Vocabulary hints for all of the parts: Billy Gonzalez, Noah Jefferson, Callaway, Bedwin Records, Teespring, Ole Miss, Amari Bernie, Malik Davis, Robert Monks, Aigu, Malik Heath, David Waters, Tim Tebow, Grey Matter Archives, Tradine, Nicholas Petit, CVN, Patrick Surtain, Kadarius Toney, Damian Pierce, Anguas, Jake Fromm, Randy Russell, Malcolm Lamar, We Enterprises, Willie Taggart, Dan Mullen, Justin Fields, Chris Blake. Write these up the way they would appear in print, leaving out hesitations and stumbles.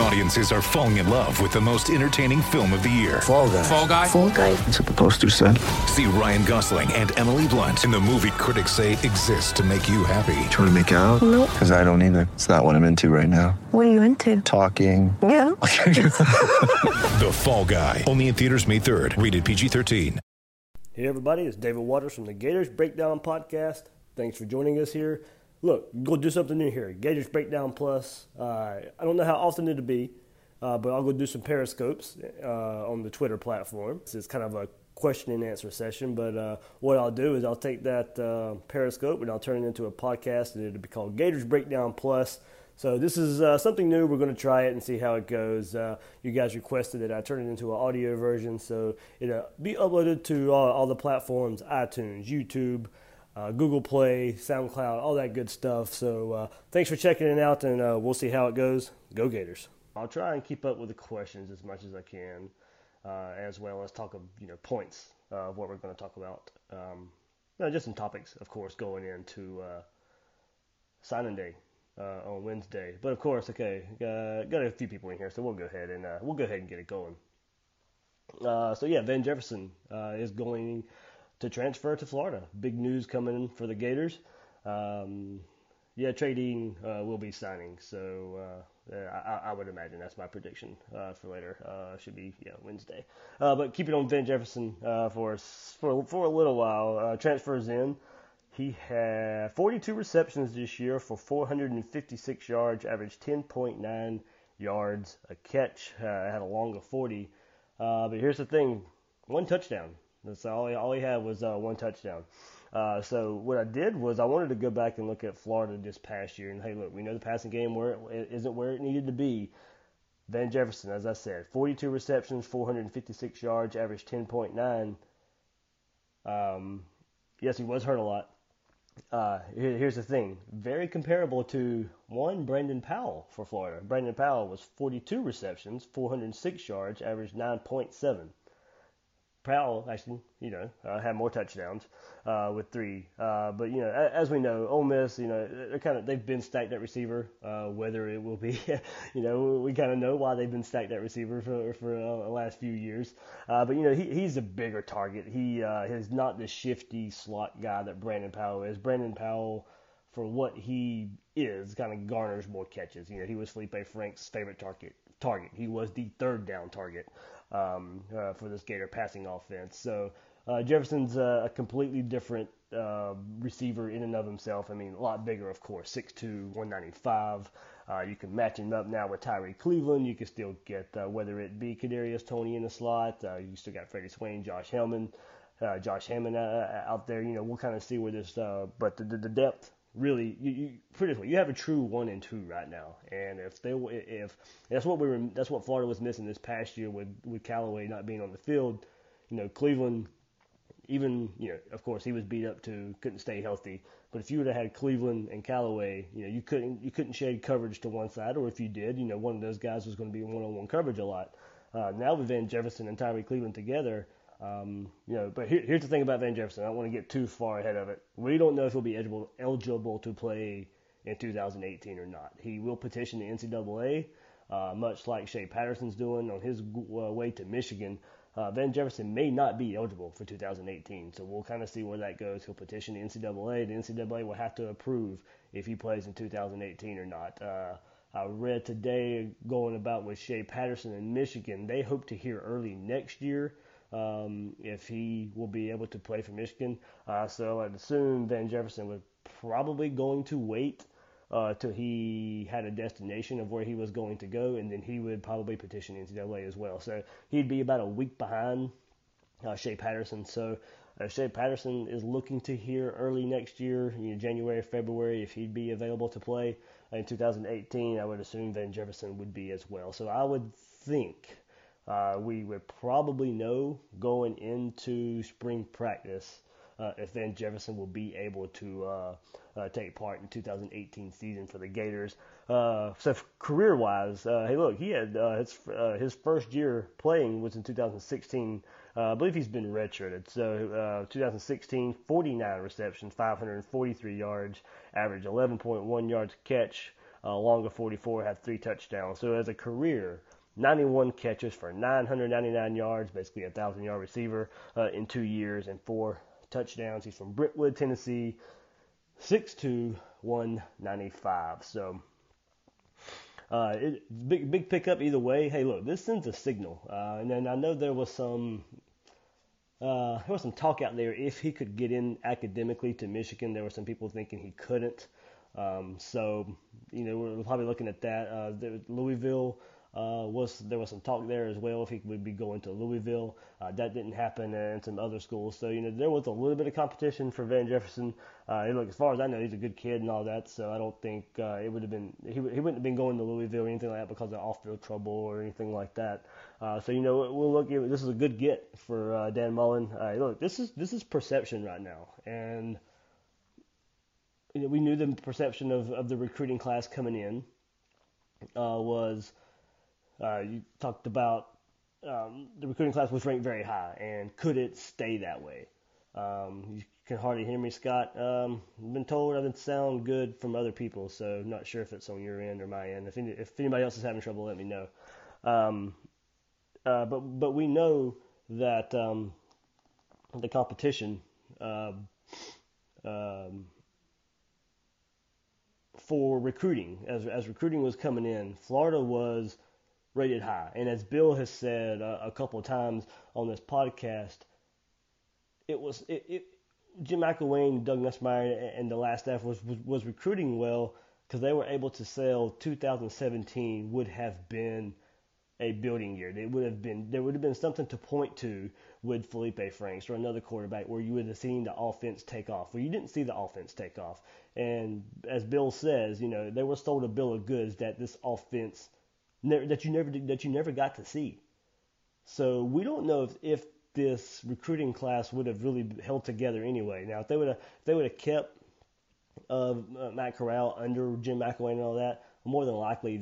Audiences are falling in love with the most entertaining film of the year. Fall Guy. Fall Guy. Fall Guy. That's what the poster said. See Ryan Gosling and Emily Blunt in the movie critics say exists to make you happy. Trying to make it out? Nope. Because I don't either. It's not what I'm into right now. What are you into? Talking. Yeah. The Fall Guy. Only in theaters May 3rd. Rated PG-13. Hey everybody, it's David Waters from the Gators Breakdown Podcast. Thanks for joining us here. Look, go do something new here. Gators Breakdown Plus. I don't know how often it'll be, but I'll go do some periscopes on the Twitter platform. It's kind of a question and answer session, but what I'll do is I'll take that periscope and I'll turn it into a podcast, and it'll be called Gators Breakdown Plus. So this is something new. We're going to try it and see how it goes. You guys requested that I turn it into an audio version, so it'll be uploaded to all the platforms, iTunes, YouTube, Google Play, SoundCloud, all that good stuff. So thanks for checking it out, and we'll see how it goes. Go Gators. I'll try and keep up with the questions as much as I can, as well as talk of points of what we're going to talk about. Just some topics, of course, going into signing day on Wednesday. But of course, okay, got a few people in here, so we'll go ahead and get it going. Van Jefferson is going to transfer to Florida. Big news coming for the Gators. Tradine will be signing. So I would imagine that's my prediction for later. Should be Wednesday. But keep it on Van Jefferson for a little while. Transfers in. He had 42 receptions this year for 456 yards, averaged 10.9 yards a catch. Had a long of 40. But here's the thing. One touchdown. That's all he had was one touchdown. So what I did was I wanted to go back and look at Florida this past year. And, hey, look, we know the passing game isn't where it needed to be. Van Jefferson, as I said, 42 receptions, 456 yards, average 10.9. Yes, he was hurt a lot. Here's the thing. Very comparable to, one, Brandon Powell for Florida. Brandon Powell was 42 receptions, 406 yards, average 9.7. Powell, actually, had more touchdowns with 3. But, as we know, Ole Miss, they've been stacked at receiver. Whether it will be, we kind of know why they've been stacked at receiver for the last few years. But, he's a bigger target. He is not the shifty slot guy that Brandon Powell is. Brandon Powell, for what he is, kind of garners more catches. He was Felipe Franks' favorite target. He was the third down target for this Gator passing offense. So Jefferson's a completely different receiver in and of himself. I mean, a lot bigger, of course, 6'2", 195. You can match him up now with Tyree Cleveland. You can still get, whether it be Kadarius Toney in the slot, you still got Freddie Swain, Josh Hammond out there. We'll kind of see where this, but the depth, really, you have a true 1 and 2 right now, and if that's what Florida was missing this past year with Callaway not being on the field. Cleveland, even of course he was beat up too, couldn't stay healthy. But if you would have had Cleveland and Callaway, you couldn't shade coverage to one side, or if you did, one of those guys was going to be in 1-on-1 coverage a lot. Now with Van Jefferson and Tyree Cleveland together. But here's the thing about Van Jefferson. I don't want to get too far ahead of it. We don't know if he'll be eligible to play in 2018 or not. He will petition the NCAA, much like Shea Patterson's doing on his way to Michigan. Van Jefferson may not be eligible for 2018, so we'll kind of see where that goes. He'll petition the NCAA. The NCAA will have to approve if he plays in 2018 or not. I read today going about with Shea Patterson in Michigan, they hope to hear early next year. If he will be able to play for Michigan. So I'd assume Van Jefferson was probably going to wait till he had a destination of where he was going to go, and then he would probably petition NCAA as well. So he'd be about a week behind Shea Patterson. So Shea Patterson is looking to hear early next year, January, February, if he'd be available to play. In 2018, I would assume Van Jefferson would be as well. So I would think we would probably know going into spring practice if Van Jefferson will be able to take part in 2018 season for the Gators. So career-wise, hey, look, he had his first year playing was in 2016. I believe he's been redshirted. So 2016, 49 receptions, 543 yards, average 11.1 yards catch, long of 44, had 3 touchdowns. So as a career, 91 catches for 999 yards, basically a 1,000-yard receiver in 2 years and 4 touchdowns. He's from Brentwood, Tennessee, 6'2", 195. So big pickup either way. Hey, look, this sends a signal. And then I know there was some talk out there if he could get in academically to Michigan. There were some people thinking he couldn't. So we're probably looking at that. Louisville there was some talk there as well if he would be going to Louisville. That didn't happen, and some other schools. So there was a little bit of competition for Van Jefferson. Look, as far as I know, he's a good kid and all that. So I don't think it would have been he wouldn't have been going to Louisville or anything like that because of off-field trouble or anything like that. We'll look. This is a good get for Dan Mullen. Look, this is perception right now, and we knew the perception of the recruiting class coming in was. You talked about the recruiting class was ranked very high, and could it stay that way? You can hardly hear me, Scott. I've been told I didn't sound good from other people, so not sure if it's on your end or my end. If anybody else is having trouble, let me know. But we know that the competition for recruiting, as recruiting was coming in, Florida was rated high. And as Bill has said a couple of times on this podcast, it was Jim McElwain, Doug Nussmeier, and the last staff was recruiting well because they were able to sell. 2017 would have been a building year. There would have been something to point to with Felipe Franks or another quarterback where you would have seen the offense take off. Well, you didn't see the offense take off. And as Bill says, they were sold a bill of goods that this offense that you never got to see. So we don't know if this recruiting class would have really held together anyway. Now, if they would have kept Matt Corral under Jim McElwain and all that, more than likely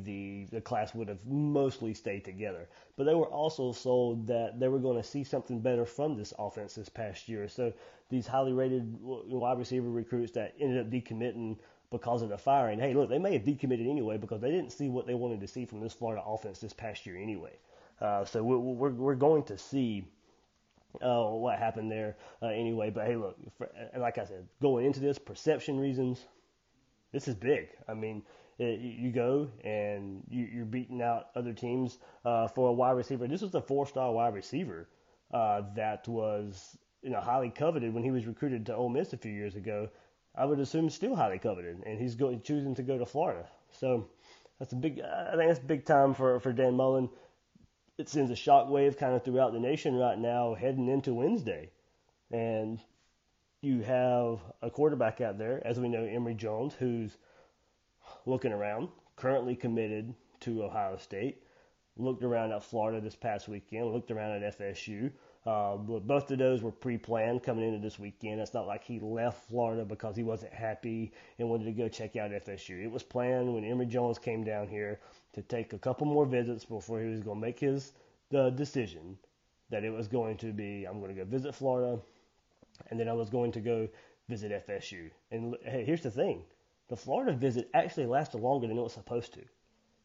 the class would have mostly stayed together. But they were also sold that they were going to see something better from this offense this past year. So these highly rated wide receiver recruits that ended up decommitting because of the firing, hey, look, they may have decommitted anyway because they didn't see what they wanted to see from this Florida offense this past year anyway. So we're going to see what happened there anyway. But hey, look, like I said, going into this, perception reasons, this is big. I mean, you go and you're beating out other teams for a wide receiver. This was a 4-star wide receiver that was highly coveted when he was recruited to Ole Miss a few years ago. I would assume still highly coveted, and he's choosing to go to Florida. So that's I think that's big time for Dan Mullen. It sends a shockwave kind of throughout the nation right now, heading into Wednesday, and you have a quarterback out there, as we know, Emory Jones, who's looking around, currently committed to Ohio State, looked around at Florida this past weekend, looked around at FSU. Both of those were pre-planned coming into this weekend. It's not like he left Florida because he wasn't happy and wanted to go check out FSU. It was planned when Emory Jones came down here to take a couple more visits before he was going to make his decision that it was going to be, I'm going to go visit Florida, and then I was going to go visit FSU. And hey, here's the thing. The Florida visit actually lasted longer than it was supposed to.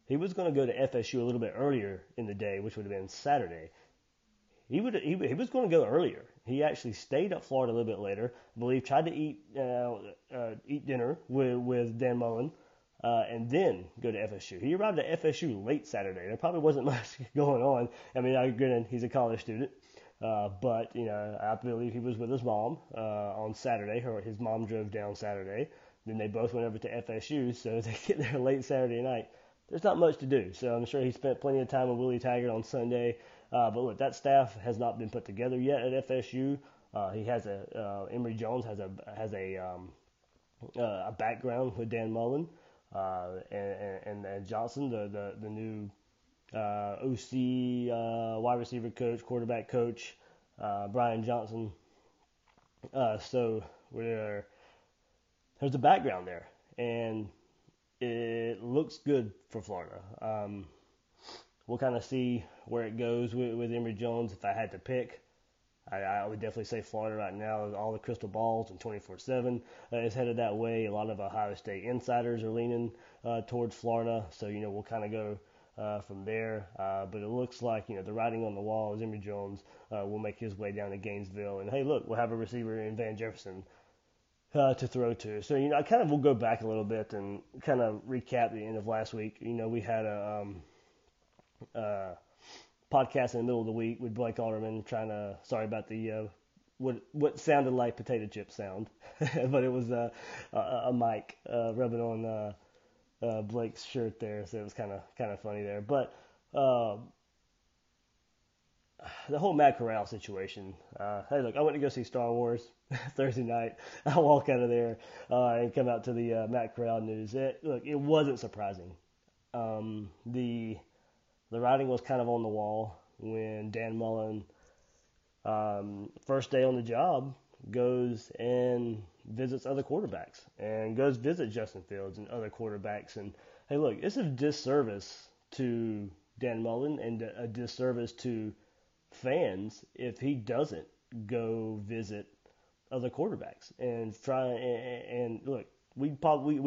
He was going to go to FSU a little bit earlier in the day, which would have been Saturday. He was going to go earlier. He actually stayed at Florida a little bit later. I believe tried to eat dinner with Dan Mullen, and then go to FSU. He arrived at FSU late Saturday. There probably wasn't much going on. I mean, granted, he's a college student, but I believe he was with his mom on Saturday. His mom drove down Saturday. Then they both went over to FSU, so they get there late Saturday night. There's not much to do, so I'm sure he spent plenty of time with Willie Taggart on Sunday. But look, that staff has not been put together yet at FSU. Emory Jones has a background with Dan Mullen and Johnson, the new OC, wide receiver coach, quarterback coach, Brian Johnson. So there's a background there, and it looks good for Florida. We'll kind of see where it goes with Emory Jones. If I had to pick, I would definitely say Florida right now. All the crystal balls and 24/7 is headed that way. A lot of Ohio State insiders are leaning towards Florida, so we'll kind of go from there. But it looks like the writing on the wall is Emory Jones will make his way down to Gainesville, and hey, look, we'll have a receiver in Van Jefferson to throw to. So, I kind of will go back a little bit and kind of recap the end of last week. We had a podcast in the middle of the week with Blake Alderman trying to, sorry about the, what sounded like potato chip sound, but it was a mic rubbing on Blake's shirt there. So it was kind of funny there, but the whole Matt Corral situation. Hey, look, I went to go see Star Wars Thursday night. I walk out of there and come out to the Matt Corral news. It wasn't surprising. The writing was kind of on the wall when Dan Mullen, first day on the job, goes and visits other quarterbacks and goes visit Justin Fields and other quarterbacks. And hey, look, it's a disservice to Dan Mullen and a disservice to fans if he doesn't go visit other quarterbacks and try and look. We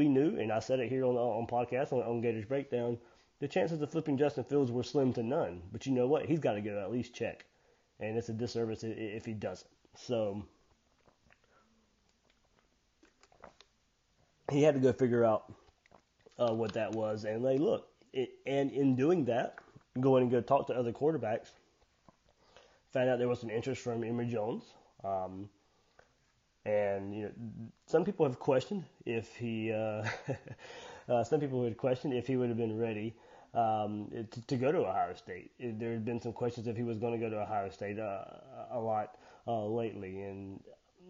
knew, and I said it here on podcast on Gators Breakdown. The chances of flipping Justin Fields were slim to none. But you know what? He's got to go at least check, and it's a disservice if he doesn't. So he had to go figure out what that was, and they look. And in doing that, going and go talk to other quarterbacks. Found out there was some interest from Emory Jones, and some people have questioned if he, some people had questioned if he would have been ready to go to Ohio State. There had been some questions if he was going to go to Ohio State a lot lately, and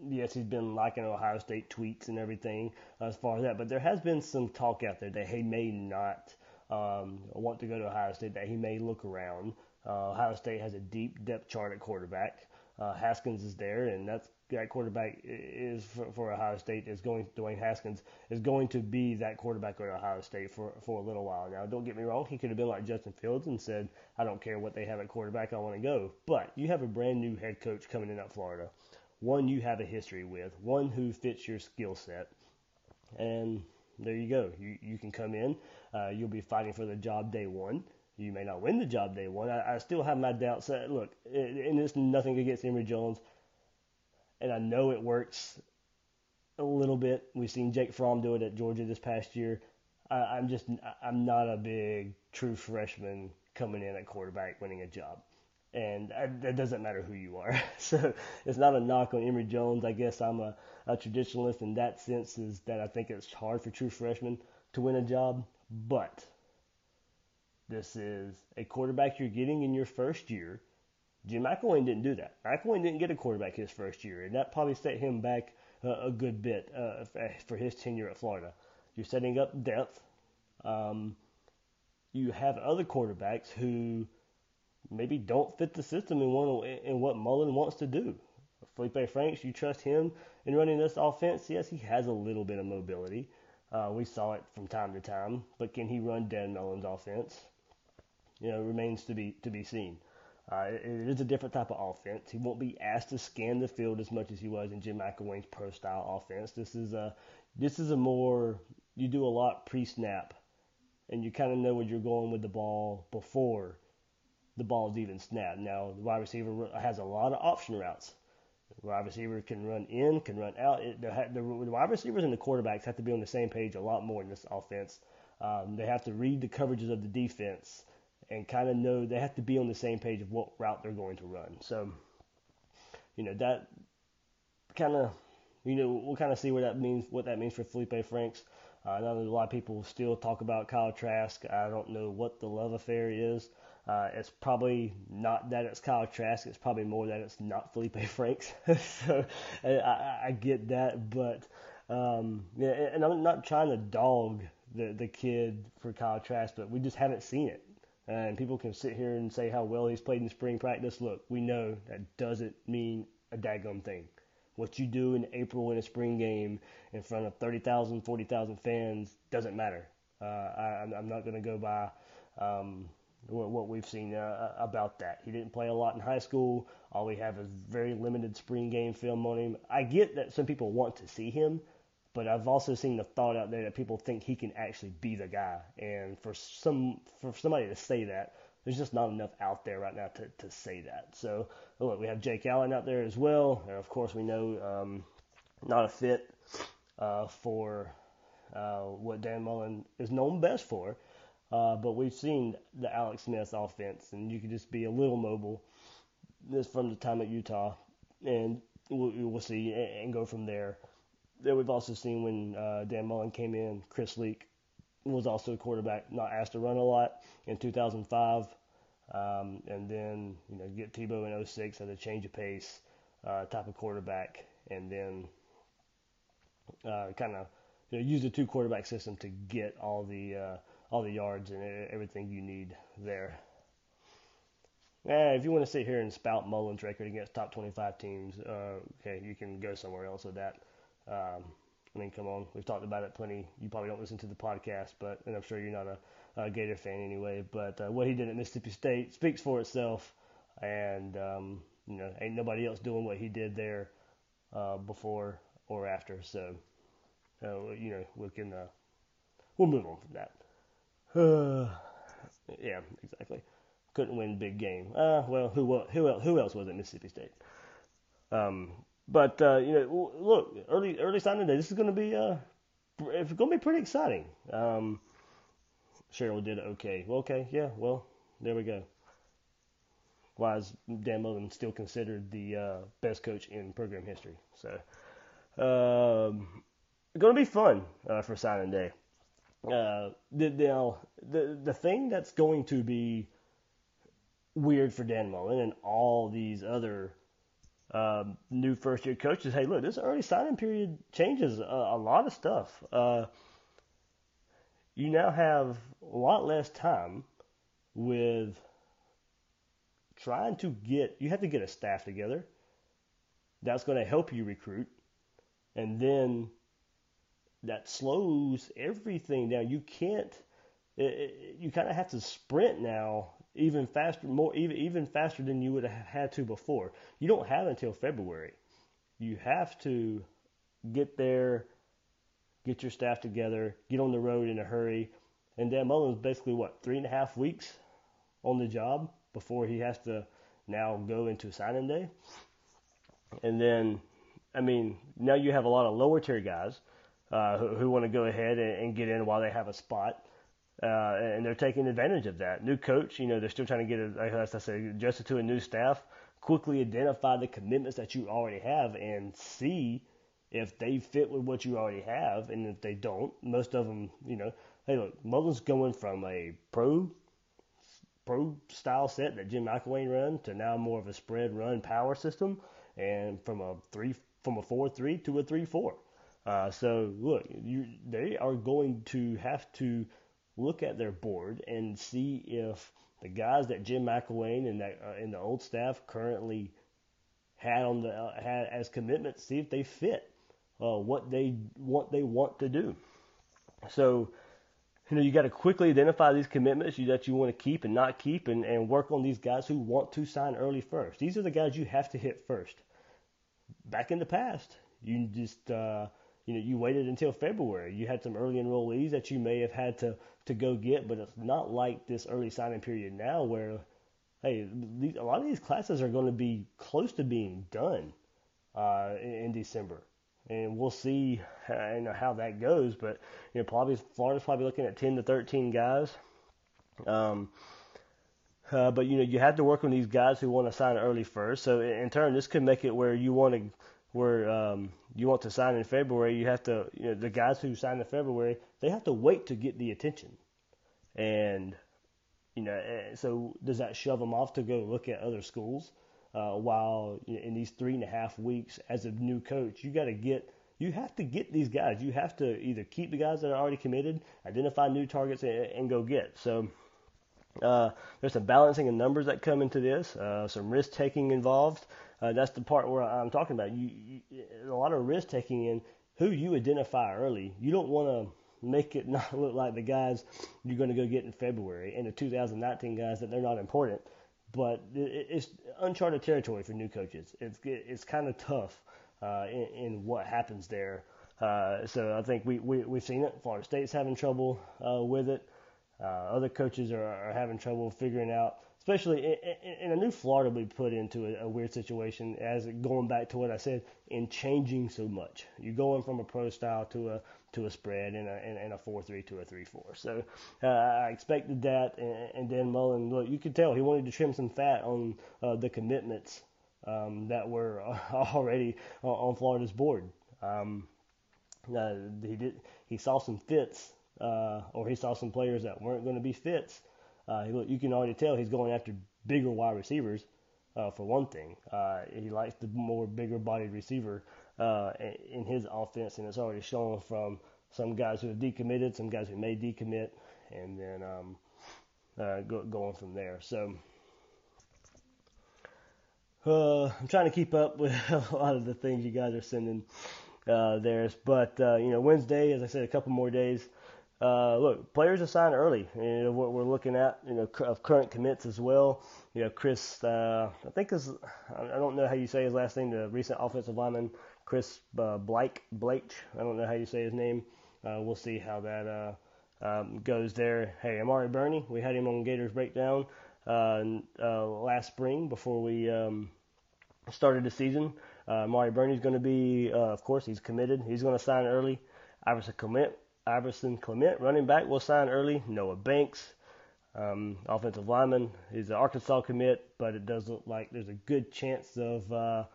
yes, he's been liking Ohio State tweets and everything as far as that. But there has been some talk out there that he may not want to go to Ohio State, that he may look around. Ohio State has a deep depth chart at quarterback. Haskins is there, and that quarterback is for Ohio State is going. Dwayne Haskins is going to be that quarterback at Ohio State for a little while now. Don't get me wrong; he could have been like Justin Fields and said, "I don't care what they have at quarterback; I want to go." But you have a brand new head coach coming in at Florida, one you have a history with, one who fits your skill set, and there you go. You can come in. You'll be fighting for the job day one. You may not win the job day one. I still have my doubts. Look, and it's nothing against Emory Jones, and I know it works a little bit. We've seen Jake Fromm do it at Georgia this past year. I'm not a big true freshman coming in at quarterback winning a job, and that doesn't matter who you are. So it's not a knock on Emory Jones. I guess I'm a traditionalist in that sense, is that I think it's hard for true freshmen to win a job, but this is a quarterback you're getting in your first year. Jim McElwain didn't do that. McElwain didn't get a quarterback his first year, and that probably set him back a good bit for his tenure at Florida. You're setting up depth. You have other quarterbacks who maybe don't fit the system in what Mullen wants to do. Felipe Franks, you trust him in running this offense? Yes, he has a little bit of mobility. We saw it from time to time. But can he run Dan Mullen's offense? Remains to be seen. It is a different type of offense. He won't be asked to scan the field as much as he was in Jim McElwain's pro style offense. This is a more, you do a lot pre snap, and you kind of know where you're going with the ball before the ball's even snapped. Now the wide receiver has a lot of option routes. The wide receiver can run in, can run out. The wide receivers and the quarterbacks have to be on the same page a lot more in this offense. They have to read the coverages of the defense and kind of know they have to be on the same page of what route they're going to run. So, that kind of, we'll kind of see what that means for Felipe Franks. I know that a lot of people still talk about Kyle Trask. I don't know what the love affair is. It's probably not that it's Kyle Trask. It's probably more that it's not Felipe Franks. So I get that, but yeah, and I'm not trying to dog the kid for Kyle Trask, but we just haven't seen it. And people can sit here and say how well he's played in spring practice. Look, we know that doesn't mean a daggum thing. What you do in April in a spring game in front of 30,000, 40,000 fans doesn't matter. I'm not going to go by what we've seen about that. He didn't play a lot in high school. All we have is very limited spring game film on him. I get that some people want to see him, but I've also seen the thought out there that people think he can actually be the guy. And for somebody to say that, there's just not enough out there right now to say that. So, look, we have Jake Allen out there as well. And, of course, we know not a fit for what Dan Mullen is known best for. But we've seen the Alex Smith offense, and you can just be a little mobile just from the time at Utah. And we'll see and go from there. That we've also seen when Dan Mullen came in, Chris Leak was also a quarterback, not asked to run a lot in 2005, and then get Tebow in 2006 as a change of pace type of quarterback, and then kind of use the two quarterback system to get all the yards and everything you need there. If you want to sit here and spout Mullen's record against top 25 teams, okay, you can go somewhere else with that. I mean, come on. We've talked about it plenty. You probably don't listen to the podcast, and I'm sure you're not a Gator fan anyway, but what he did at Mississippi State speaks for itself, and, ain't nobody else doing what he did there before or after, so, we'll move on from that. Yeah, exactly. Couldn't win big game. Well, who else was at Mississippi State? But, look, early signing day, this is going to be it's going to be pretty exciting. Cheryl did okay. Well, okay, yeah, well, there we go. Why is Dan Mullen still considered the best coach in program history? So, going to be fun for signing day. The thing that's going to be weird for Dan Mullen and all these other new first-year coaches, hey, look, this early signing period changes a lot of stuff. You now have a lot less time with trying to you have to get a staff together that's going to help you recruit, and then that slows everything down. You can't, you kind of have to sprint now. Even faster than you would have had to before. You don't have until February. You have to get there, get your staff together, get on the road in a hurry. And Dan Mullen's basically, 3.5 weeks on the job before he has to now go into signing day. And then, now you have a lot of lower tier guys who want to go ahead and get in while they have a spot. And they're taking advantage of that. New coach, they're still trying to adjusted to a new staff. Quickly identify the commitments that you already have and see if they fit with what you already have. And if they don't, most of them, hey, look, Mullen's going from a pro style set that Jim McElwain run to now more of a spread run power system, and from a 4-3 to a 3-4. So look, they are going to have to look at their board and see if the guys that Jim McElwain and the old staff currently had as commitments, see if they fit what they want to do. So, you got to quickly identify these commitments that you want to keep and not keep, and work on these guys who want to sign early first. These are the guys you have to hit first. Back in the past, you just you waited until February. You had some early enrollees that you may have had to go get, but it's not like this early signing period now where, hey, a lot of these classes are going to be close to being done in December. And we'll see how that goes, but Florida's probably looking at 10 to 13 guys. But, you have to work on these guys who want to sign early first. So, in turn, this could make it where you want to sign in February, you have to, the guys who sign in February, they have to wait to get the attention. And You know, so does that shove them off to go look at other schools? While in these 3.5 weeks as a new coach, you have to get these guys. You have to either keep the guys that are already committed, identify new targets, and go get. So there's some balancing of numbers that come into this, some risk taking involved. That's the part where I'm talking about. A lot of risk taking in who you identify early. You don't want to make it not look like the guys you're going to go get in February and the 2019 guys that they're not important. But it's uncharted territory for new coaches. It's kind of tough in what happens there. So I think we've seen it. Florida State's having trouble with it. Other coaches are having trouble figuring out, especially in a new Florida we put into a weird situation, as going back to what I said, in changing so much. You're going from a pro style to a spread and a 4-3 to a 3-4. So I expected that, and Dan Mullen, look, you could tell he wanted to trim some fat on the commitments that were already on Florida's board. He saw some fits, or he saw some players that weren't going to be fits. Look, you can already tell he's going after bigger wide receivers, for one thing. He likes the more bigger-bodied receiver in his offense, and it's already shown from some guys who have decommitted, some guys who may decommit, and then going from there. So I'm trying to keep up with a lot of the things you guys are sending there. But, Wednesday, as I said, a couple more days. Look, players are signed early. You know, what we're looking at, of current commits as well. You know, Chris, I don't know how you say his last name, the recent offensive lineman, Chris Blake. I don't know how you say his name. We'll see how that goes there. Hey, Amari Bernie, we had him on Gators Breakdown last spring before we started the season. Amari Bernie's going to be, of course, he's committed. He's going to sign early. Iverson Clement, running back, will sign early. Noah Banks, offensive lineman, he's an Arkansas commit, but it does look like there's a good chance of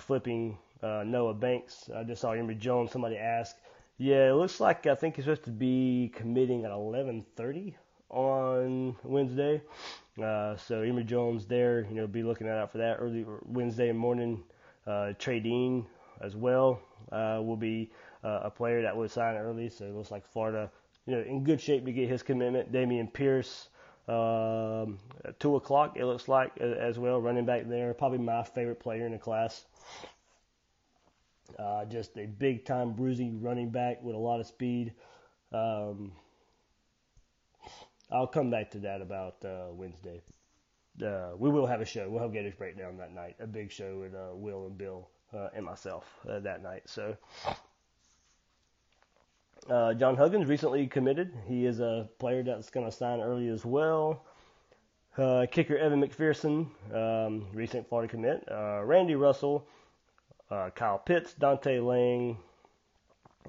flipping Noah Banks. I just saw Emory Jones, somebody asked. Yeah, it looks like I think he's supposed to be committing at 11:30 on Wednesday. So Emory Jones there, be looking out for that early Wednesday morning. Tradine as well will be a player that would sign early, so it looks like Florida, in good shape to get his commitment. Damian Pierce, at 2 o'clock, it looks like, as well, running back there. Probably my favorite player in the class. Just a big-time, bruising running back with a lot of speed. I'll come back to that about Wednesday. We will have a show. We'll have Gators Breakdown that night, a big show with Will and Bill and myself that night. So... John Huggins recently committed. He is a player that's going to sign early as well. Kicker Evan McPherson, recent Florida commit. Randy Russell, Kyle Pitts, Dante Lang,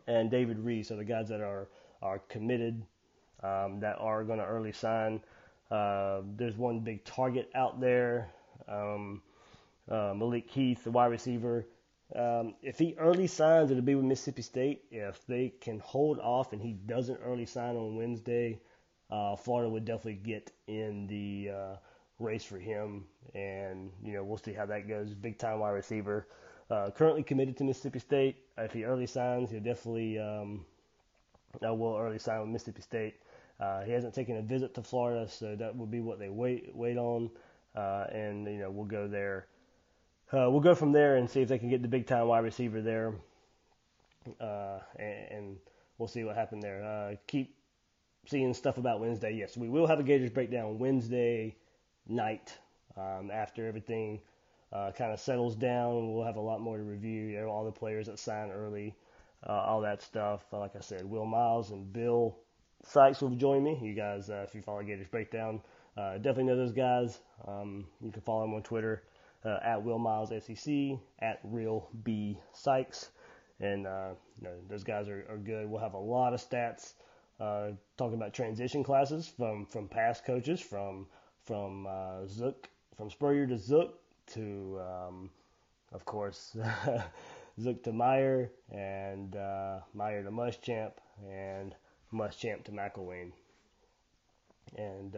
and David Reese are the guys that are committed that are going to early sign. There's one big target out there. Malik Heath, the wide receiver. If he early signs, it'll be with Mississippi State. If they can hold off and he doesn't early sign on Wednesday, Florida would definitely get in the race for him. And, we'll see how that goes. Big-time wide receiver. Currently committed to Mississippi State. If he early signs, he'll definitely will early sign with Mississippi State. He hasn't taken a visit to Florida, so that would be what they wait on. And, we'll go there. We'll go from there and see if they can get the big-time wide receiver there, and we'll see what happened there. Keep seeing stuff about Wednesday. Yes, we will have a Gators Breakdown Wednesday night after everything kind of settles down. We'll have a lot more to review, all the players that sign early, all that stuff. Like I said, Will Miles and Bill Sykes will join me. You guys, if you follow Gators Breakdown, definitely know those guys. You can follow them on Twitter. At Will Miles SEC, at Real B Sykes, and those guys are good. We'll have a lot of stats talking about transition classes from past coaches, from Zook, from Spurrier to Zook to of course Zook to Meyer, and Meyer to Muschamp, and Muschamp to McElwain, and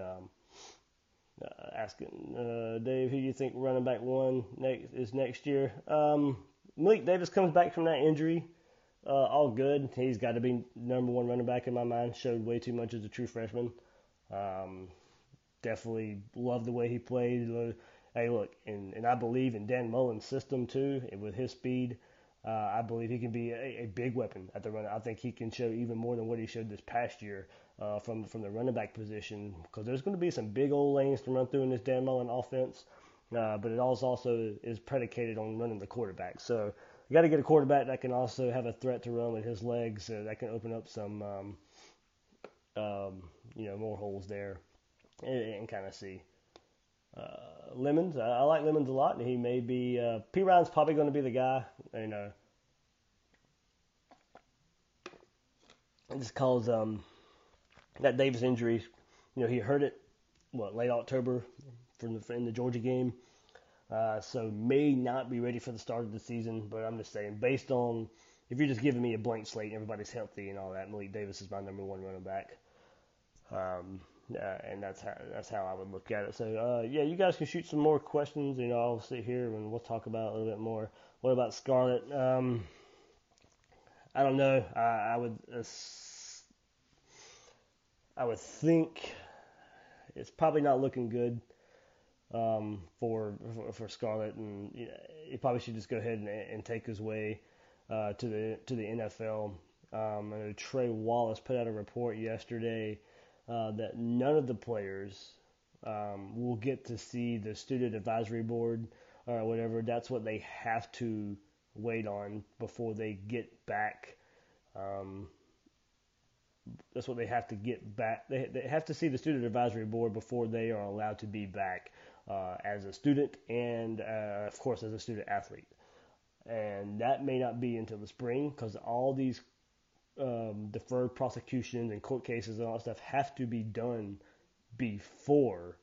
Asking Dave, who do you think running back one is next year? Malik Davis comes back from that injury. All good. He's got to be number one running back in my mind. Showed way too much as a true freshman. Definitely love the way he played. Hey, look, and I believe in Dan Mullen's system too. And with his speed, I believe he can be a big weapon at the run. I think he can show even more than what he showed this past year from the running back position, because there's going to be some big old lanes to run through in this Dan Mullen offense. But it also is predicated on running the quarterback. So you got to get a quarterback that can also have a threat to run with his legs. That can open up some, more holes there, and kind of see. Lemons, I like Lemons a lot, and he may be P. Ryan's probably going to be the guy. You know, it just calls that Davis injury. You know, he hurt it late October in the Georgia game, so may not be ready for the start of the season. But I'm just saying, based on if you're just giving me a blank slate and everybody's healthy and all that, Malik Davis is my number one running back. And that's how I would look at it. So, you guys can shoot some more questions. You know, I'll sit here and we'll talk about it a little bit more. What about Scarlett? I don't know. I would think it's probably not looking good for Scarlett, and he probably should just go ahead and take his way to the NFL. I know Trey Wallace put out a report yesterday. That none of the players will get to see the student advisory board or whatever. That's what they have to wait on before they get back. That's what they have to get back. They have to see the student advisory board before they are allowed to be back as a student and, of course, as a student athlete. And that may not be until the spring, because all these deferred prosecutions and court cases and all that stuff have to be done before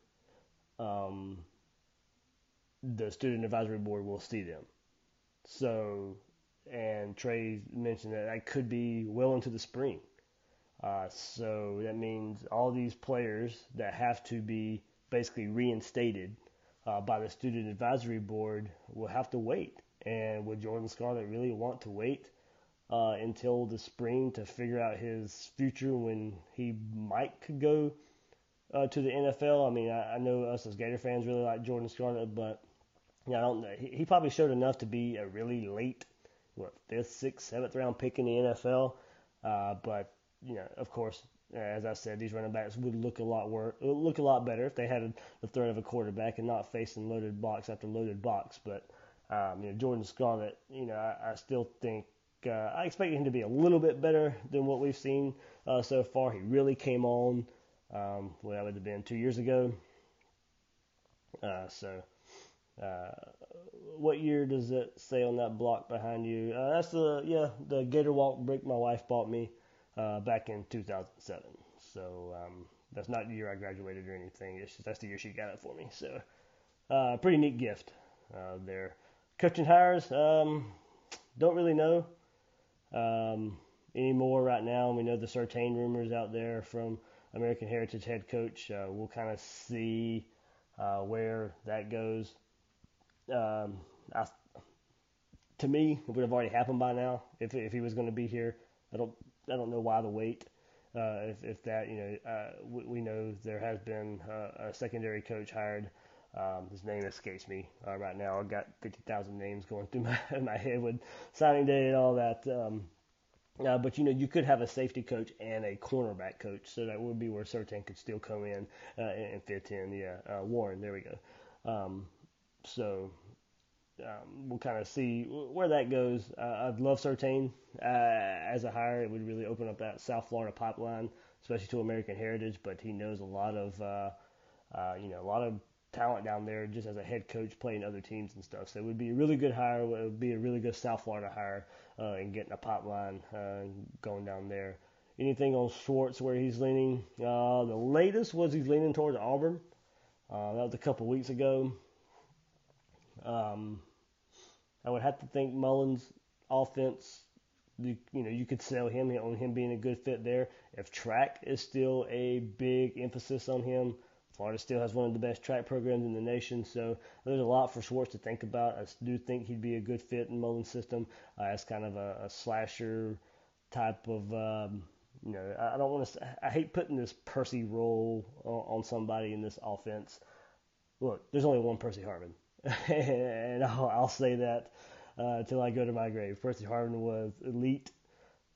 the student advisory board will see them. So, and Trey mentioned that could be well into the spring. So that means all these players that have to be basically reinstated by the student advisory board will have to wait. And would Jordan Scarlett really want to wait until the spring to figure out his future when he could go to the NFL? I mean, I know us as Gator fans really like Jordan Scarlett, but I don't know. He probably showed enough to be a really late, 5th, 6th, 7th round pick in the NFL. But of course, as I said, these running backs would look a lot better if they had the threat of a quarterback and not facing loaded box after loaded box. But Jordan Scarlett, I still think. I expect him to be a little bit better than what we've seen so far. He really came on, that would have been 2 years ago. What year does it say on that block behind you? That's the Gator Walk brick my wife bought me back in 2007. So that's not the year I graduated or anything. It's just, that's the year she got it for me. So pretty neat gift there. Coaching hires, don't really know. Anymore right now. We know the Surtain rumors out there from American Heritage head coach. We'll kind of see where that goes. To me, it would have already happened by now if he was going to be here. I don't know why the wait. We know there has been a secondary coach hired. His name escapes me right now. I've got 50,000 names going through my head with signing day and all that. But, you could have a safety coach and a cornerback coach, so that would be where Surtain could still come in and fit in. Yeah, Warren, there we go. We'll kind of see where that goes. I'd love Surtain as a hire. It would really open up that South Florida pipeline, especially to American Heritage, but he knows a lot of, a lot of talent down there just as a head coach playing other teams and stuff. So it would be a really good hire. It would be a really good South Florida hire and getting a pipeline going down there. Anything on Schwartz where he's leaning? The latest was he's leaning towards Auburn. That was a couple weeks ago. I would have to think Mullen's offense, you could sell him on him being a good fit there. If track is still a big emphasis on him, Florida still has one of the best track programs in the nation, so there's a lot for Schwartz to think about. I do think he'd be a good fit in Mullen's system as kind of a slasher type of, I don't want to. I hate putting this Percy role on somebody in this offense. Look, there's only one Percy Harvin, and I'll say that till I go to my grave. Percy Harvin was elite.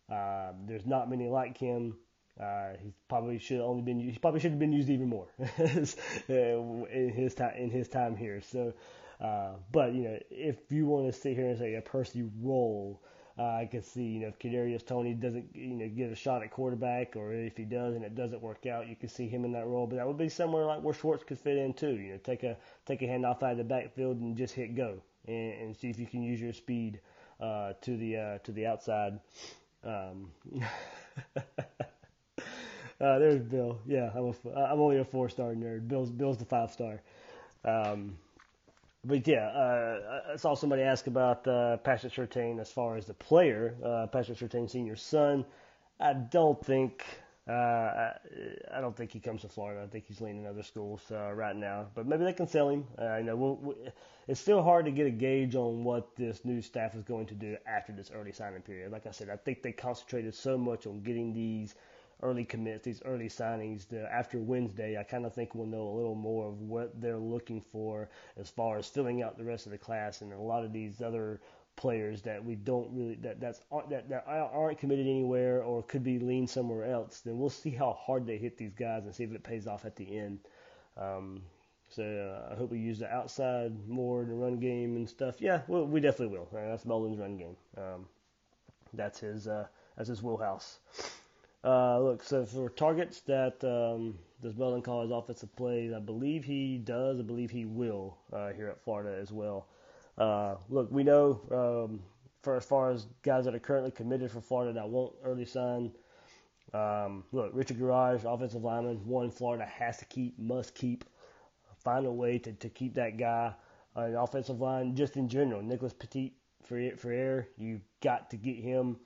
There's not many like him. He probably should have been used even more in his time here. So, but if you want to sit here and say a Percy role, I could see if Kadarius Toney doesn't get a shot at quarterback, or if he does and it doesn't work out, you could see him in that role. But that would be somewhere like where Schwartz could fit in too. Take a handoff out of the backfield and just hit go and see if you can use your speed to the outside. There's Bill. Yeah, I'm only a 4-star nerd. Bill's the 5-star. I saw somebody ask about Patrick Surtain as far as the player, Patrick Surtain Sr.'s son. I don't think he comes to Florida. I think he's leaning other schools right now. But maybe they can sell him. It's still hard to get a gauge on what this new staff is going to do after this early signing period. Like I said, I think they concentrated so much on getting these early commits, these early signings. After Wednesday, I kind of think we'll know a little more of what they're looking for as far as filling out the rest of the class and a lot of these other players that we don't really that aren't committed anywhere or could be leaned somewhere else. Then we'll see how hard they hit these guys and see if it pays off at the end. I hope we use the outside more in the run game and stuff. Yeah, we definitely will. That's Mullen's run game. That's his wheelhouse. So for targets that does Mullen call his offensive plays, I believe he does. I believe he will here at Florida as well. We know for as far as guys that are currently committed for Florida that won't early sign. Richard Garage, offensive lineman, one Florida has to keep, must keep. Find a way to keep that guy. The offensive line, just in general, Nicholas Petit for air, you've got to get him.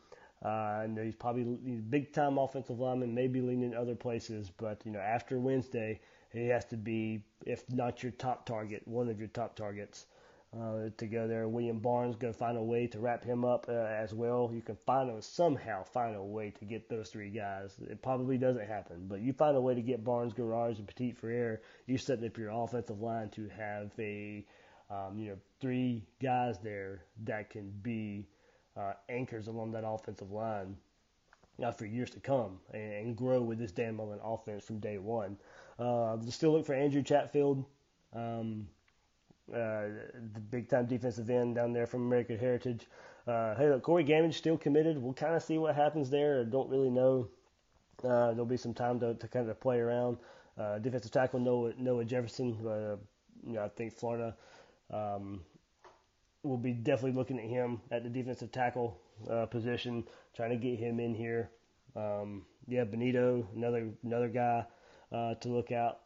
I know he's probably a big-time offensive lineman, maybe leaning other places, but after Wednesday, he has to be, if not your top target, one of your top targets to go there. William Barnes going to find a way to wrap him up as well. You can somehow find a way to get those three guys. It probably doesn't happen, but you find a way to get Barnes, Garage, and Petit Frere. You set up your offensive line to have a three guys there that can be anchors along that offensive line for years to come and grow with this Dan Mullen offense from day one. Still look for Andrew Chatfield, the big-time defensive end down there from American Heritage. Corey Gamage still committed. We'll kind of see what happens there. I don't really know. There'll be some time to kind of play around. Defensive tackle Noah Jefferson. I think Florida we'll be definitely looking at him at the defensive tackle position, trying to get him in here. Benito, another guy to look out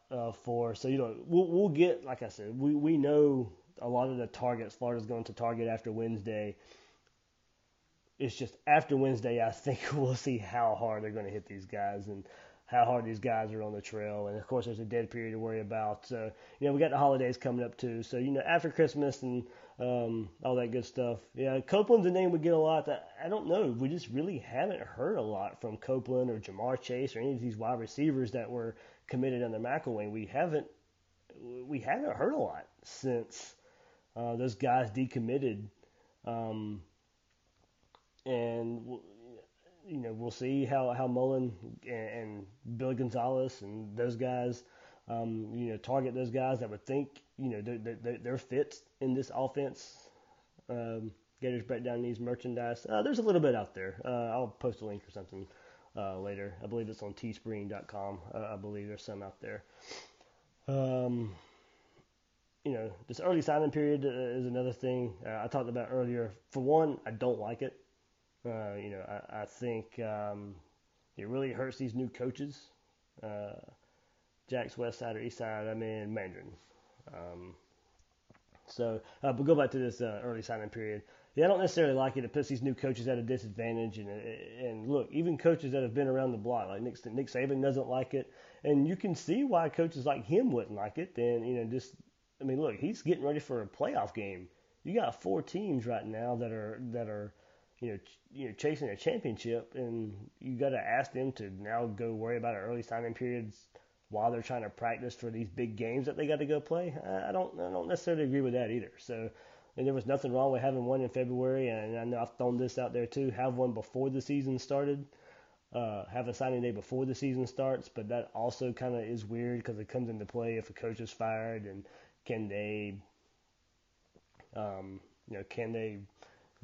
for. So we'll get, like I said, we know a lot of the targets Florida's going to target after Wednesday. It's just after Wednesday, I think we'll see how hard they're going to hit these guys and how hard these guys are on the trail. And of course, there's a dead period to worry about. So we got the holidays coming up too. So after Christmas and all that good stuff. Yeah, Copeland's a name we get a lot. I don't know. We just really haven't heard a lot from Copeland or Jamar Chase or any of these wide receivers that were committed under McElwain. We haven't heard a lot since those guys decommitted. We'll see how Mullen and Billy Gonzalez and those guys target those guys that would think, they're fits in this offense. Gators Breakdown needs merchandise. There's a little bit out there. I'll post a link or something later. I believe it's on teespring.com. I believe there's some out there. This early signing period is another thing I talked about earlier. For one, I don't like it. I think it really hurts these new coaches. Jack's West Side or East Side, I'm in Mandarin. But go back to this early signing period. I don't necessarily like it. It puts these new coaches at a disadvantage. And look, even coaches that have been around the block, like Nick Saban doesn't like it. And you can see why coaches like him wouldn't like it. And, I mean, look, he's getting ready for a playoff game. You got four teams right now that are chasing a championship, and you got to ask them to now go worry about early signing periods while they're trying to practice for these big games that they got to go play. I don't necessarily agree with that either. So, and there was nothing wrong with having one in February, and I know I've thrown this out there too. Have one before the season started. Have a signing day before the season starts, but that also kind of is weird because it comes into play if a coach is fired, and can they, can they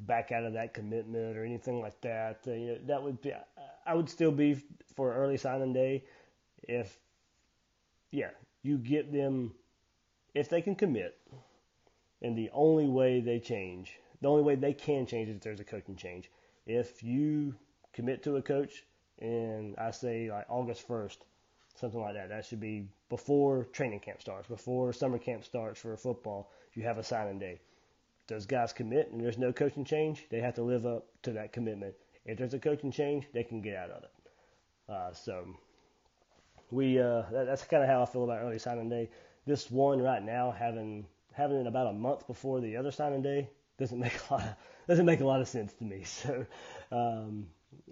back out of that commitment or anything like that? That would be, I would still be for early signing day if, you get them, if they can commit, and the only way they can change is if there's a coaching change. If you commit to a coach, and I say like August 1st, something like that, that should be before training camp starts, before summer camp starts for football, you have a signing day. Those guys commit and there's no coaching change, they have to live up to that commitment. If there's a coaching change, they can get out of it. That's kind of how I feel about early signing day. This one right now, having it about a month before the other signing day, doesn't make a lot of sense to me. So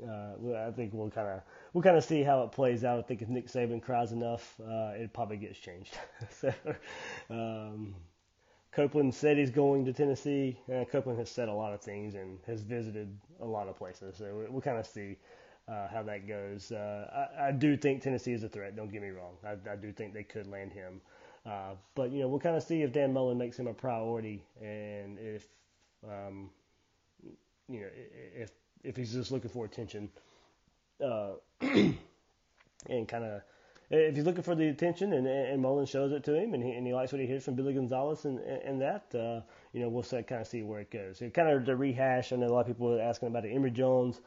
I think we'll kind of see how it plays out. I think if Nick Saban cries enough, it probably gets changed. So. Copeland said he's going to Tennessee. Copeland has said a lot of things and has visited a lot of places. So we'll kind of see how that goes. I do think Tennessee is a threat. Don't get me wrong. I do think they could land him. But, we'll kind of see if Dan Mullen makes him a priority, and if, if he's just looking for attention, and kind of, if he's looking for the attention and Mullen shows it to him and he likes what he hears from Billy Gonzalez and that, we'll kind of see where it goes. So kind of to rehash, I know a lot of people are asking about it. Emory Jones,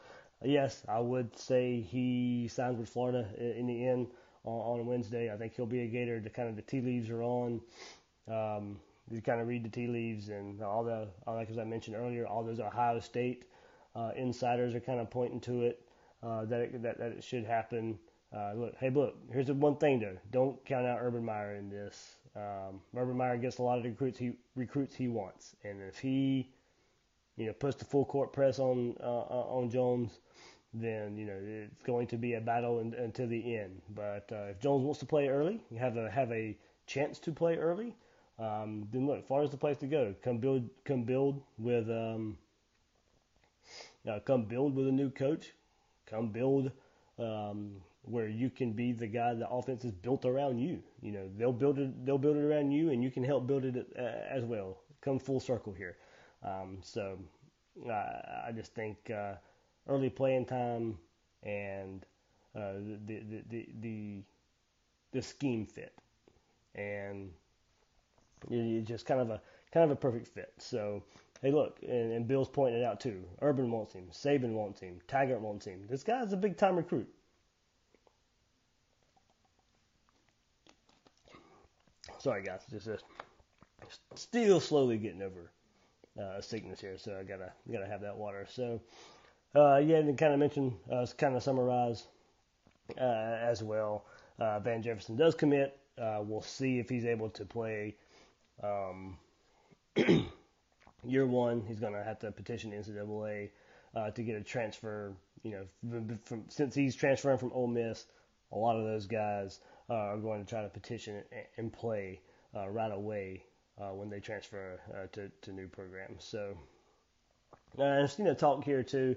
yes, I would say he signs with Florida in the end on Wednesday. I think he'll be a Gator. The tea leaves are on. You kind of read the tea leaves and all that, as I mentioned earlier, all those Ohio State insiders are kind of pointing to it, that it should happen. Look, here's the one thing, though. Don't count out Urban Meyer in this. Urban Meyer gets a lot of the recruits he wants. And if he, puts the full court press on Jones, then, it's going to be a battle until the end. But if Jones wants to play early, you have a chance to play early, then, look, Florida's the place to go. Come build with a new coach. Come build where you can be the guy the offense is built around you. They'll build it around you, and you can help build it as well. Come full circle here. I just think early playing time and the scheme fit, and it's just kind of a perfect fit. So. Hey, look, and Bill's pointed out too. Urban wants him. Saban wants him. Taggart wants him. This guy's a big-time recruit. Sorry, guys. Just still slowly getting over sickness here, so I gotta have that water. So, and kind of mention, kind of summarize as well. Van Jefferson does commit. We'll see if he's able to play. Year one, he's going to have to petition the NCAA to get a transfer. Since he's transferring from Ole Miss, a lot of those guys are going to try to petition and play right away when they transfer to new programs. So, I've seen a talk here too.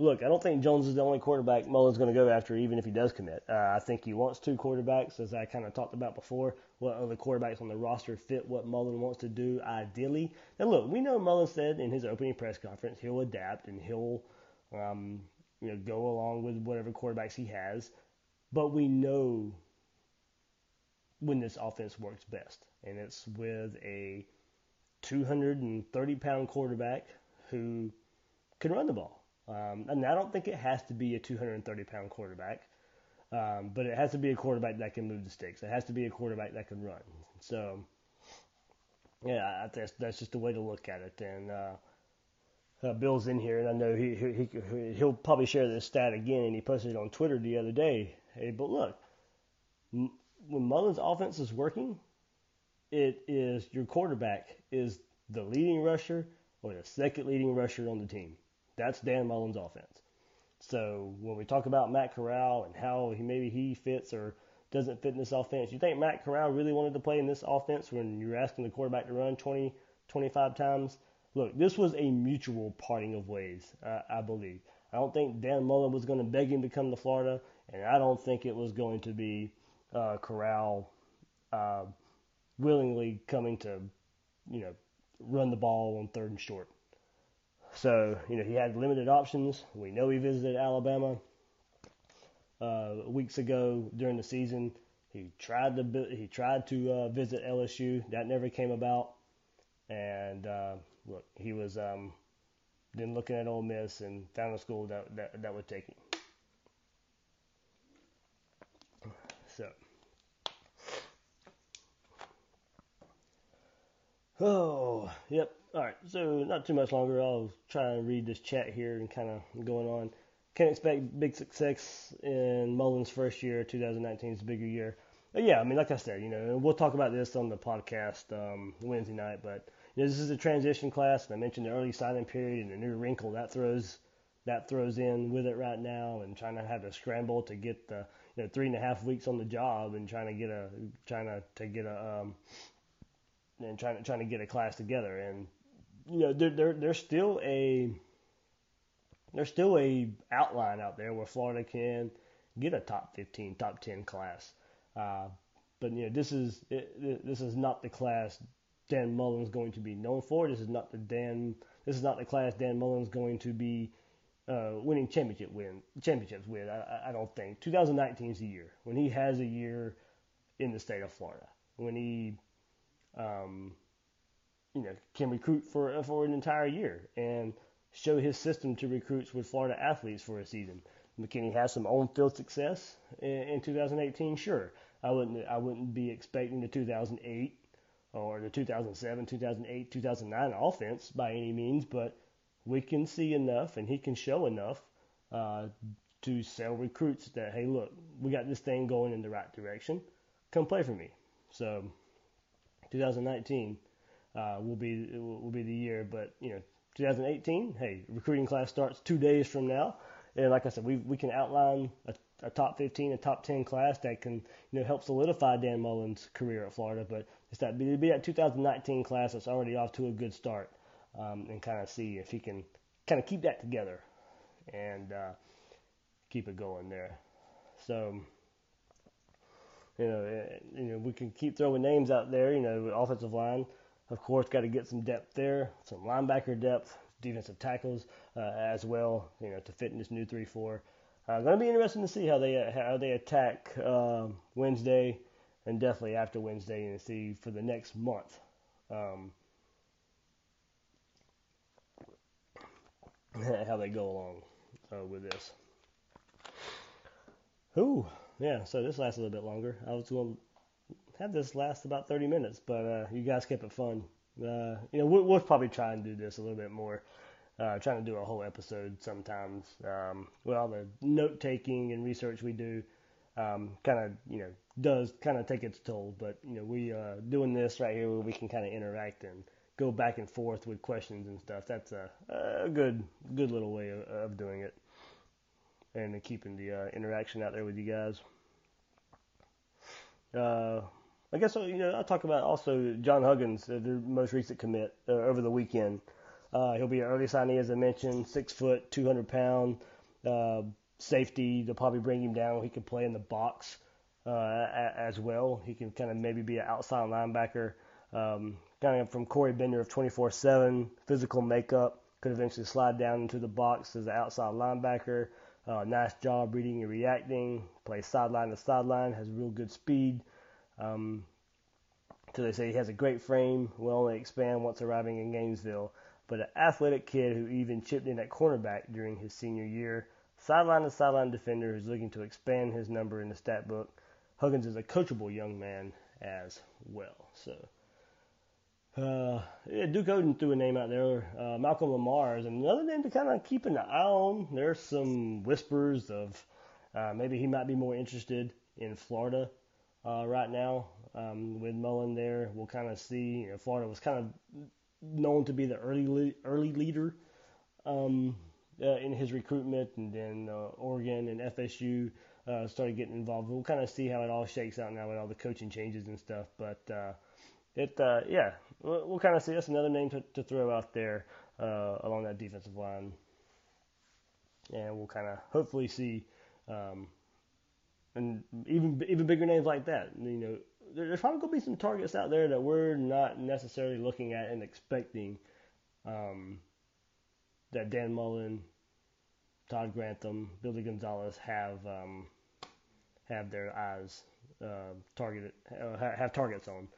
Look, I don't think Jones is the only quarterback Mullen's going to go after, even if he does commit. I think he wants two quarterbacks, as I kind of talked about before. What other quarterbacks on the roster fit what Mullen wants to do, ideally. Now, look, we know Mullen said in his opening press conference he'll adapt and he'll, go along with whatever quarterbacks he has. But we know when this offense works best, and it's with a 230-pound quarterback who can run the ball. And I don't think it has to be a 230-pound quarterback, but it has to be a quarterback that can move the sticks. It has to be a quarterback that can run. So Yeah, I think that's just the way to look at it. And Bill's in here, and I know he'll probably share this stat again, and he posted it on Twitter the other day. Hey, but look, when Mullen's offense is working, it is your quarterback is the leading rusher or the second leading rusher on the team. That's Dan Mullen's offense. So when we talk about Matt Corral and how he fits or doesn't fit in this offense, you think Matt Corral really wanted to play in this offense when you're asking the quarterback to run 20, 25 times? Look, this was a mutual parting of ways, I believe. I don't think Dan Mullen was going to beg him to come to Florida, and I don't think it was going to be Corral willingly coming to, run the ball on third and short. So, he had limited options. We know he visited Alabama weeks ago during the season. He tried to visit LSU. That never came about. And look, he was then looking at Ole Miss and found a school that would take him. So, oh, yep. All right, so not too much longer. I'll try and read this chat here and kind of going on. Can't expect big success in Mullen's first year. 2019 is a bigger year. But yeah, I mean, like I said, we'll talk about this on the podcast Wednesday night. But this is a transition class, and I mentioned the early signing period and the new wrinkle that throws in with it right now, and trying to have to scramble to get the 3.5 weeks on the job and trying to get a class together. And there's still a outline out there where Florida can get a top 15, top 10 class. But this is not the class Dan Mullen's going to be known for. This is not the class Dan Mullen's going to be winning championships with. I don't think 2019 is the year when he has a year in the state of Florida, when he can recruit for an entire year and show his system to recruits with Florida athletes for a season. McKinney has some on-field success in 2018. Sure, I wouldn't be expecting the 2008 or the 2007, 2008, 2009 offense by any means, but we can see enough and he can show enough to sell recruits that, hey, look, we got this thing going in the right direction. Come play for me. So 2019 will be the year, but 2018, hey, recruiting class starts 2 days from now, and like I said, we can outline a top 15, a top 10 class that can help solidify Dan Mullen's career at Florida. But it'll be that 2019 class that's already off to a good start, and kind of see if he can kind of keep that together and keep it going there. So. We can keep throwing names out there. Offensive line, of course, got to get some depth there, some linebacker depth, defensive tackles as well. To fit in this new 3-4. Going to be interesting to see how they attack Wednesday, and definitely after Wednesday, and see for the next month. How they go along with this. Ooh. Yeah, so this lasts a little bit longer. I was going to have this last about 30 minutes, but you guys kept it fun. We'll probably try and do this a little bit more, trying to do a whole episode sometimes. With all the note-taking and research we do, does kind of take its toll. But, we doing this right here where we can kind of interact and go back and forth with questions and stuff. That's a good little way of doing it. And keeping the interaction out there with you guys. I guess, I'll talk about also John Huggins, the most recent commit over the weekend. He'll be an early signee, as I mentioned, 6 foot, 200 pound safety. They'll probably bring him down. He can play in the box as well. He can kind of maybe be an outside linebacker, kind of from Corey Bender of 24/7, physical makeup. Could eventually slide down into the box as an outside linebacker. Nice job reading and reacting. Plays sideline to sideline. Has real good speed. So they say he has a great frame. Will only expand once arriving in Gainesville. But an athletic kid who even chipped in at cornerback during his senior year. Sideline to sideline defender who's looking to expand his number in the stat book. Huggins is a coachable young man as well. So Duke Oden threw a name out there. Malcolm Lamar is another name to kind of keep an eye on. There's some whispers of maybe he might be more interested in Florida right now with Mullen there. We'll kind of see. You know, Florida was kind of known to be the early leader in his recruitment, and then Oregon and FSU started getting involved. We'll kind of see how it all shakes out now with all the coaching changes and stuff. But we'll kind of see. That's another name to throw out there along that defensive line, and we'll kind of hopefully see. And even bigger names like that, you know, there's probably going to be some targets out there that we're not necessarily looking at and expecting that Dan Mullen, Todd Grantham, Billy Gonzalez have their eyes targeted, have targets on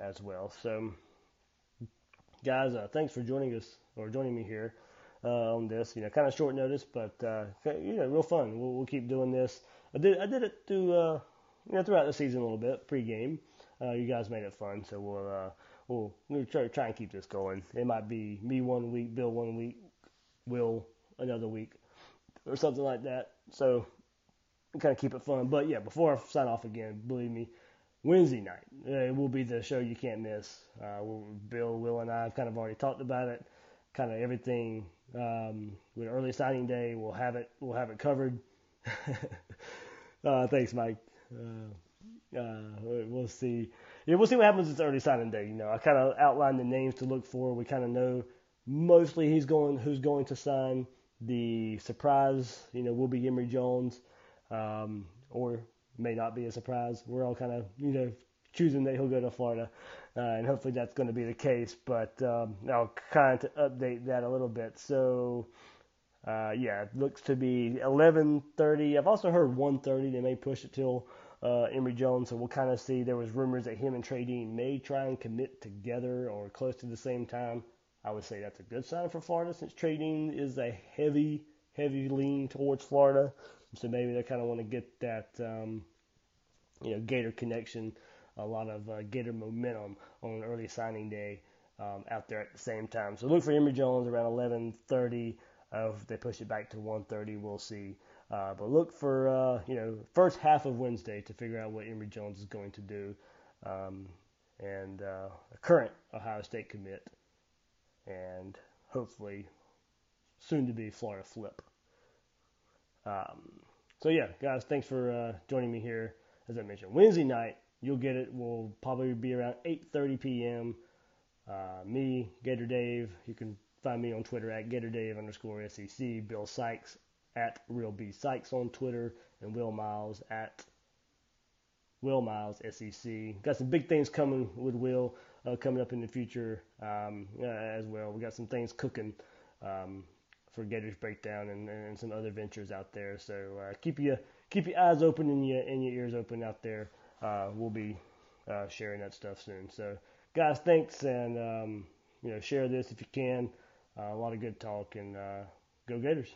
as well. So, guys, thanks for joining me here. On this, you know, kind of short notice, but you know, real fun. We'll keep doing this. I did it through, you know, throughout the season a little bit pregame. You guys made it fun, so we'll try and keep this going. It might be me one week, Bill one week, Will another week, or something like that. So kind of keep it fun. But yeah, before I sign off again, believe me, Wednesday night it will be the show you can't miss. Bill, Will, and I have kind of already talked about it. Kind of everything. With early signing day, we'll have it covered. Thanks, Mike. We'll see. Yeah, we'll see what happens with early signing day. You know, I kind of outlined the names to look for. We kind of know mostly who's going to sign. The surprise, you know, will be Emory Jones, or may not be a surprise. We're all kind of, you know, choosing that he'll go to Florida, and hopefully that's going to be the case, but I'll kind of update that a little bit. So, yeah, it looks to be 11:30. I've also heard 1:30. They may push it till Emory Jones, so we'll kind of see. There was rumors that him and Tradine may try and commit together or close to the same time. I would say that's a good sign for Florida, since Tradine is a heavy, heavy lean towards Florida, so maybe they kind of want to get that you know, Gator connection, a lot of Gator momentum on early signing day out there at the same time. So look for Emory Jones around 11:30. If they push it back to 1:30, we'll see. But look for, you know, first half of Wednesday to figure out what Emory Jones is going to do. And a current Ohio State commit. And hopefully soon-to-be Florida flip. So, yeah, guys, thanks for joining me here. As I mentioned, Wednesday night, you'll get it. We'll probably be around 8:30 p.m. Me, Gator Dave. You can find me on Twitter at GatorDave_SEC. Bill Sykes at RealBSykes on Twitter. And Will Miles at WillMilesSEC. Got some big things coming with Will coming up in the future as well. We got some things cooking for Gators Breakdown and some other ventures out there. So keep your eyes open and your ears open out there. We'll be sharing that stuff soon. So, guys, thanks, and you know, share this if you can. A lot of good talk, and go Gators.